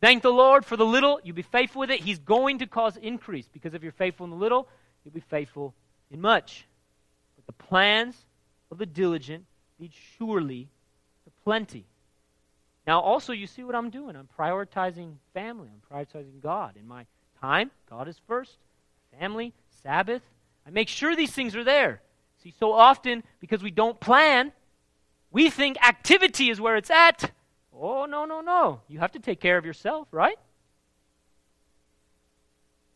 Thank the Lord for the little. You be faithful with it. He's going to cause increase because if you're faithful in the little, you'll be faithful in much. But the plans of the diligent lead surely to plenty. Now, also, you see what I'm doing. I'm prioritizing family. I'm prioritizing God. In my time, God is first. Family, Sabbath. I make sure these things are there. See, so often, because we don't plan, we think activity is where it's at. Oh, no. You have to take care of yourself, right?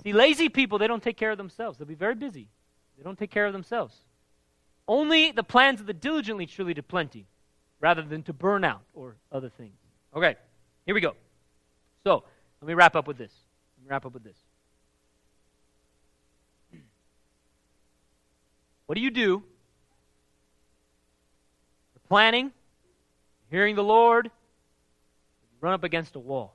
See, lazy people, they don't take care of themselves. They'll be very busy. They don't take care of themselves. Only the plans of the diligent lead surely to plenty, rather than to burnout or other things. Okay, here we go. So, let me wrap up with this. What do you do? You're planning, you're hearing the Lord, you run up against a wall.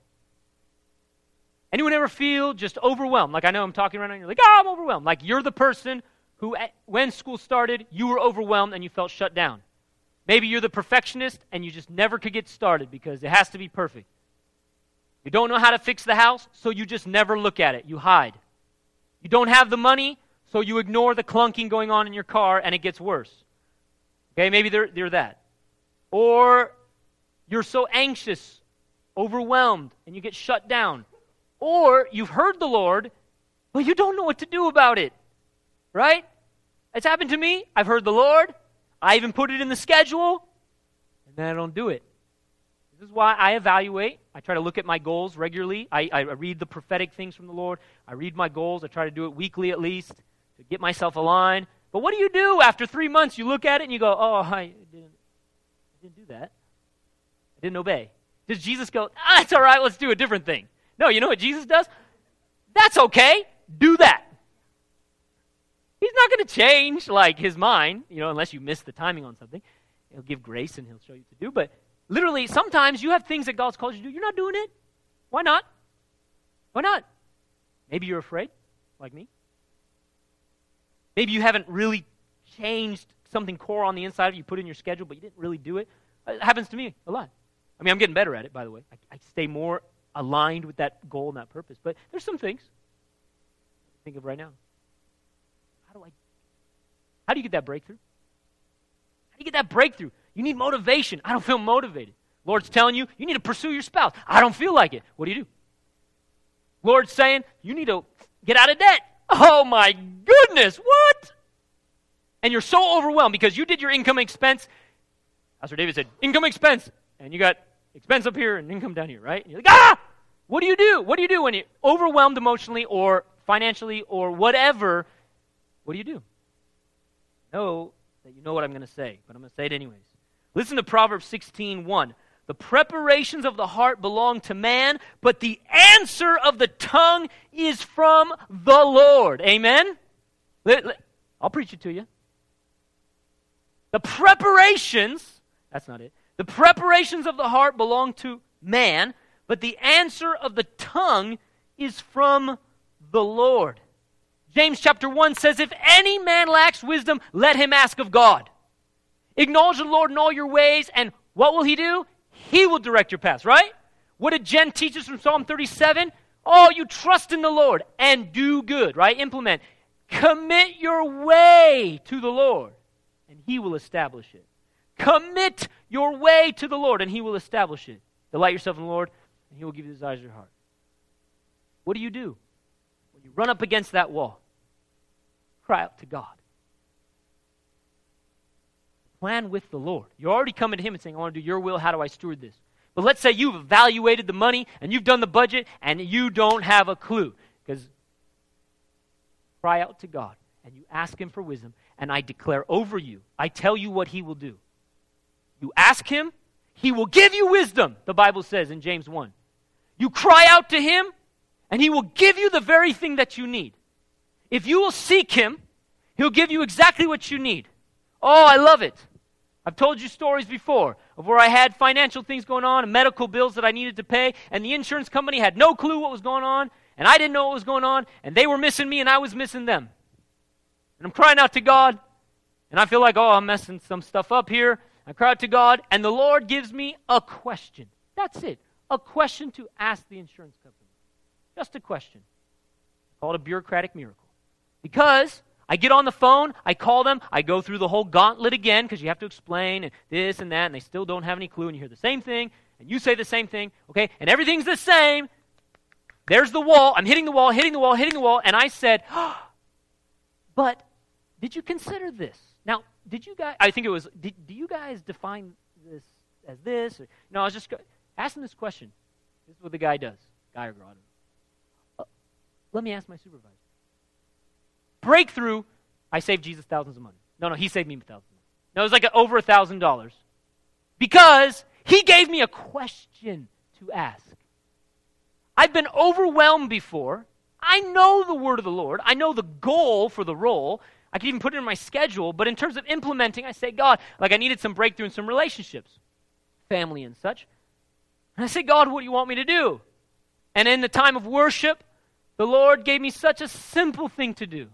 Anyone ever feel just overwhelmed? Like I know I'm talking right now, and you're like, I'm overwhelmed. Like you're the person who, when school started, you were overwhelmed and you felt shut down. Maybe you're the perfectionist and you just never could get started because it has to be perfect. You don't know how to fix the house, so you just never look at it. You hide. You don't have the money, so you ignore the clunking going on in your car and it gets worse. Okay, maybe they're that. Or you're so anxious, overwhelmed, and you get shut down. Or you've heard the Lord, but you don't know what to do about it. Right? It's happened to me. I've heard the Lord. I even put it in the schedule, and then I don't do it. This is why I evaluate. I try to look at my goals regularly. I read the prophetic things from the Lord. I read my goals. I try to do it weekly at least to get myself aligned. But what do you do after 3 months? You look at it and you go, I didn't do that. I didn't obey. Does Jesus go, it's all right, let's do a different thing? No, you know what Jesus does? That's okay. Do that. He's not going to change, his mind, unless you miss the timing on something. He'll give grace and he'll show you to do. But literally, sometimes you have things that God's called you to do. You're not doing it. Why not? Maybe you're afraid, like me. Maybe you haven't really changed something core on the inside of you. You put in your schedule, but you didn't really do it. It happens to me a lot. I mean, I'm getting better at it, by the way. I stay more aligned with that goal and that purpose. But there's some things I think of right now. How do you get that breakthrough? You need motivation. I don't feel motivated. Lord's telling you, you need to pursue your spouse. I don't feel like it. What do? Lord's saying, you need to get out of debt. Oh my goodness, what? And you're so overwhelmed because you did your income expense. Pastor David said, income expense. And you got expense up here and income down here, right? And you're like, What do you do? What do you do when you're overwhelmed emotionally or financially or whatever? What do you do? Know that you know what I'm going to say, but I'm going to say it anyways. Listen to Proverbs 16:1. The preparations of the heart belong to man, but the answer of the tongue is from the Lord. Amen? I'll preach it to you. The preparations, that's not it. The preparations of the heart belong to man, but the answer of the tongue is from the Lord. James chapter 1 says, if any man lacks wisdom, let him ask of God. Acknowledge the Lord in all your ways, and what will he do? He will direct your paths, right? What did Jen teach us from Psalm 37? Oh, you trust in the Lord and do good, right? Implement. Commit your way to the Lord, and he will establish it. Commit your way to the Lord, and he will establish it. Delight yourself in the Lord, and he will give you the desires of your heart. What do? When you run up against that wall, cry out to God. Plan with the Lord. You're already coming to him and saying, I want to do your will. How do I steward this? But let's say you've evaluated the money, and you've done the budget, and you don't have a clue. Because cry out to God, and you ask him for wisdom, and I declare over you, I tell you what he will do. You ask him, he will give you wisdom, the Bible says in James 1. You cry out to him, and he will give you the very thing that you need. If you will seek him, he'll give you exactly what you need. Oh, I love it. I've told you stories before of where I had financial things going on and medical bills that I needed to pay, and the insurance company had no clue what was going on, and I didn't know what was going on, and they were missing me, and I was missing them. And I'm crying out to God, and I feel like, oh, I'm messing some stuff up here. I cry out to God, and the Lord gives me a question. That's it. A question to ask the insurance company. Just a question. It's called a bureaucratic miracle. Because I get on the phone, I call them, I go through the whole gauntlet again, because you have to explain and this and that, and they still don't have any clue, and you hear the same thing, and you say the same thing, okay? And everything's the same. There's the wall. I'm hitting the wall, and I said, oh, but did you consider this? Now, did you guys, I think it was, do you guys define this as this? Or, no, I was just asking this question. This is what the guy does. Guy or girl, I don't know. Let me ask my supervisor. Breakthrough, I saved Jesus thousands of money. No, he saved me thousands of money. No, it was like over $1,000 because he gave me a question to ask. I've been overwhelmed before. I know the word of the Lord. I know the goal for the role. I can even put it in my schedule, but in terms of implementing, I say, God, like I needed some breakthrough in some relationships, family and such. And I say, God, what do you want me to do? And in the time of worship, the Lord gave me such a simple thing to do.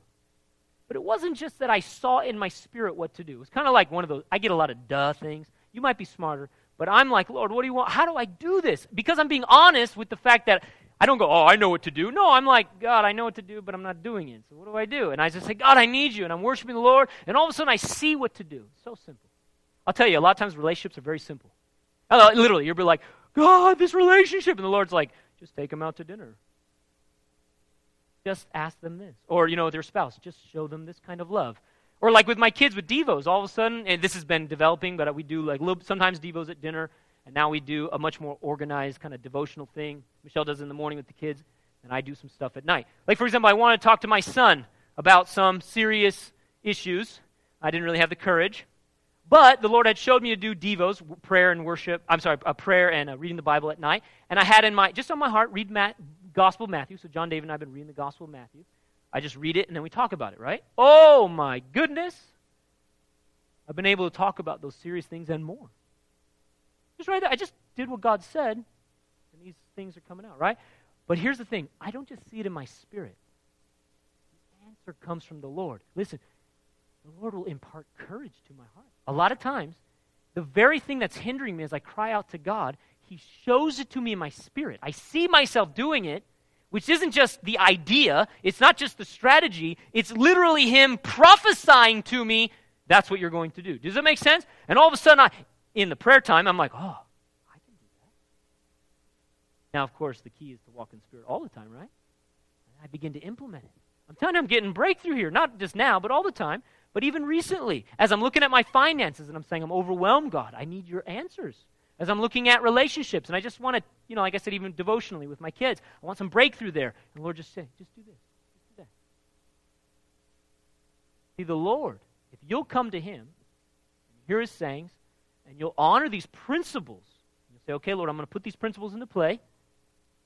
But it wasn't just that I saw in my spirit what to do. It was kind of like one of those, I get a lot of duh things. You might be smarter, but I'm like, Lord, what do you want? How do I do this? Because I'm being honest with the fact that I don't go, oh, I know what to do. No, I'm like, God, I know what to do, but I'm not doing it. So what do I do? And I just say, God, I need you. And I'm worshiping the Lord. And all of a sudden, I see what to do. So simple. I'll tell you, a lot of times relationships are very simple. Literally, you'll be like, God, this relationship. And the Lord's like, just take them out to dinner. Just ask them this. Or, their spouse, just show them this kind of love. Or like with my kids with Devos, all of a sudden, and this has been developing, but we do sometimes Devos at dinner, and now we do a much more organized kind of devotional thing. Michelle does it in the morning with the kids, and I do some stuff at night. Like, for example, I want to talk to my son about some serious issues. I didn't really have the courage. But the Lord had showed me to do Devos, prayer and reading the Bible at night. And I had just on my heart, read Gospel of Matthew. So John, David, and I have been reading the Gospel of Matthew. I just read it, and then we talk about it, right? Oh, my goodness. I've been able to talk about those serious things and more. Just right there. I just did what God said, and these things are coming out, right? But here's the thing. I don't just see it in my spirit. The answer comes from the Lord. Listen, the Lord will impart courage to my heart. A lot of times, the very thing that's hindering me as I cry out to God, he shows it to me in my spirit. I see myself doing it, which isn't just the idea. It's not just the strategy. It's literally him prophesying to me, that's what you're going to do. Does that make sense? And all of a sudden, in the prayer time, I'm like, oh, I can do that. Now, of course, the key is to walk in spirit all the time, right? And I begin to implement it. I'm telling you, I'm getting breakthrough here, not just now, but all the time. But even recently, as I'm looking at my finances and I'm saying, I'm overwhelmed, God. I need your answers. As I'm looking at relationships, and I just want to, like I said, even devotionally with my kids, I want some breakthrough there. And the Lord just say, just do this, just do that. See, the Lord, if you'll come to him, and hear his sayings, and you'll honor these principles, and you'll say, Say, okay, Lord, I'm going to put these principles into play.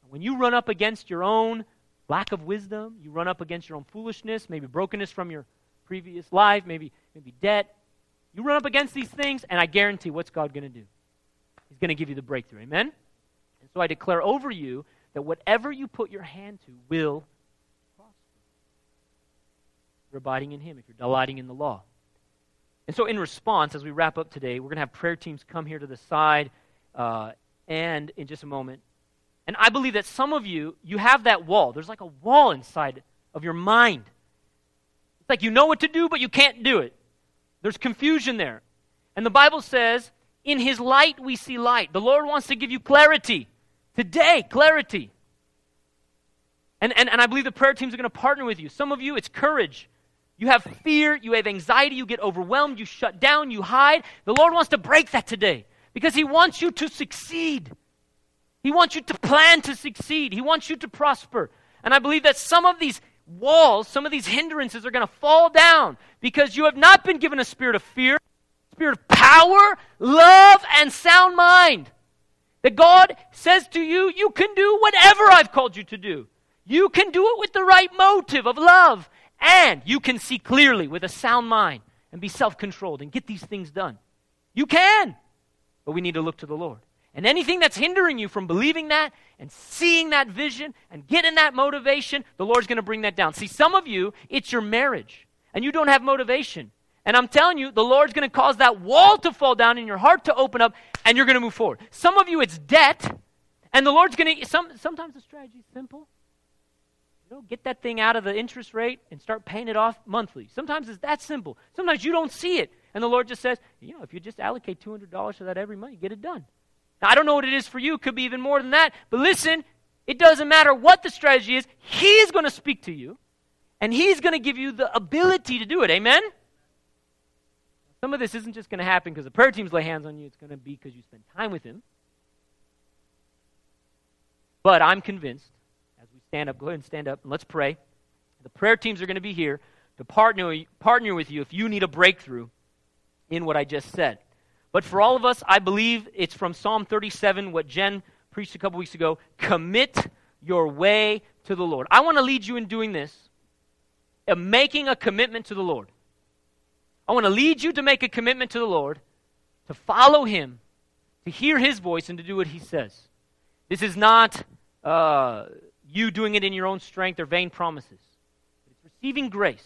When you run up against your own lack of wisdom, you run up against your own foolishness, maybe brokenness from your previous life, maybe debt, you run up against these things, and I guarantee, what's God going to do? He's going to give you the breakthrough, amen? And so I declare over you that whatever you put your hand to will prosper. You're abiding in Him if you're delighting in the law. And so in response, as we wrap up today, we're going to have prayer teams come here to the side, and in just a moment. And I believe that some of you, you have that wall. There's like a wall inside of your mind. It's like you know what to do, but you can't do it. There's confusion there. And the Bible says, in His light we see light. The Lord wants to give you clarity. Today, clarity. And I believe the prayer teams are going to partner with you. Some of you, it's courage. You have fear, you have anxiety, you get overwhelmed, you shut down, you hide. The Lord wants to break that today because He wants you to succeed. He wants you to plan to succeed. He wants you to prosper. And I believe that some of these walls, some of these hindrances are going to fall down because you have not been given a spirit of fear, a spirit of power, love, and sound mind. That God says to you, you can do whatever I've called you to do. You can do it with the right motive of love. And you can see clearly with a sound mind and be self-controlled and get these things done. You can, but we need to look to the Lord. And anything that's hindering you from believing that and seeing that vision and getting that motivation, the Lord's going to bring that down. See, some of you, it's your marriage, and you don't have motivation. And I'm telling you, the Lord's going to cause that wall to fall down and your heart to open up, and you're going to move forward. Some of you, it's debt, and the Lord's going to... Sometimes the strategy is simple. You know, get that thing out of the interest rate and start paying it off monthly. Sometimes it's that simple. Sometimes you don't see it, and the Lord just says, you know, if you just allocate $200 to that every month, you get it done. Now, I don't know what it is for you. It could be even more than that. But listen, it doesn't matter what the strategy is. He's going to speak to you, and He's going to give you the ability to do it. Amen? Some of this isn't just going to happen because the prayer teams lay hands on you. It's going to be because you spend time with Him. But I'm convinced, as we stand up, go ahead and stand up, and let's pray. The prayer teams are going to be here to partner with you if you need a breakthrough in what I just said. But for all of us, I believe it's from Psalm 37, what Jen preached a couple weeks ago, commit your way to the Lord. I want to lead you in doing this, in making a commitment to the Lord. I want to lead you to make a commitment to the Lord, to follow Him, to hear His voice, and to do what He says. This is not you doing it in your own strength or vain promises. It's receiving grace.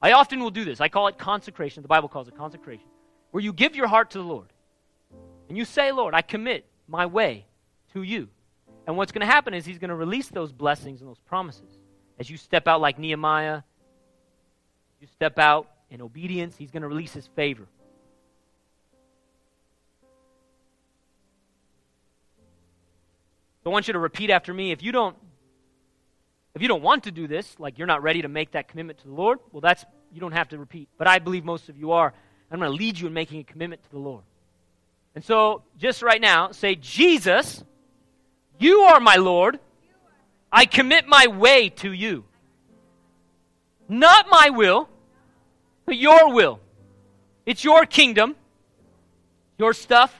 I often will do this. I call it consecration. The Bible calls it consecration, where you give your heart to the Lord. And you say, Lord, I commit my way to you. And what's going to happen is He's going to release those blessings and those promises. As you step out like Nehemiah, you step out in obedience, He's going to release His favor. So I want you to repeat after me. If you don't want to do this, like you're not ready to make that commitment to the Lord, well, that's, you don't have to repeat. But I believe most of you are. I'm going to lead you in making a commitment to the Lord. And so, just right now, say, Jesus, you are my Lord. I commit my way to you. Not my will, but your will. It's your kingdom, your stuff.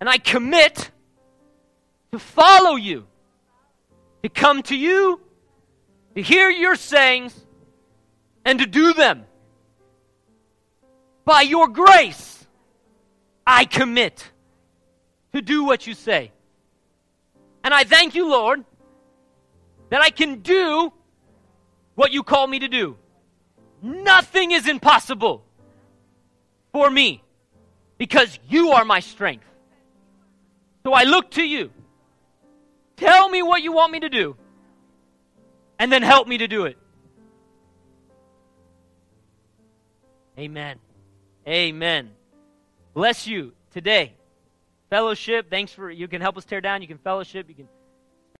And I commit to follow you, to come to you, to hear your sayings, and to do them. By your grace, I commit to do what you say. And I thank you, Lord, that I can do what you call me to do. Nothing is impossible for me because you are my strength. So I look to you. Tell me what you want me to do, and then help me to do it. Amen. Amen. Bless you today. Fellowship, thanks for, you can help us tear down, you can fellowship, you can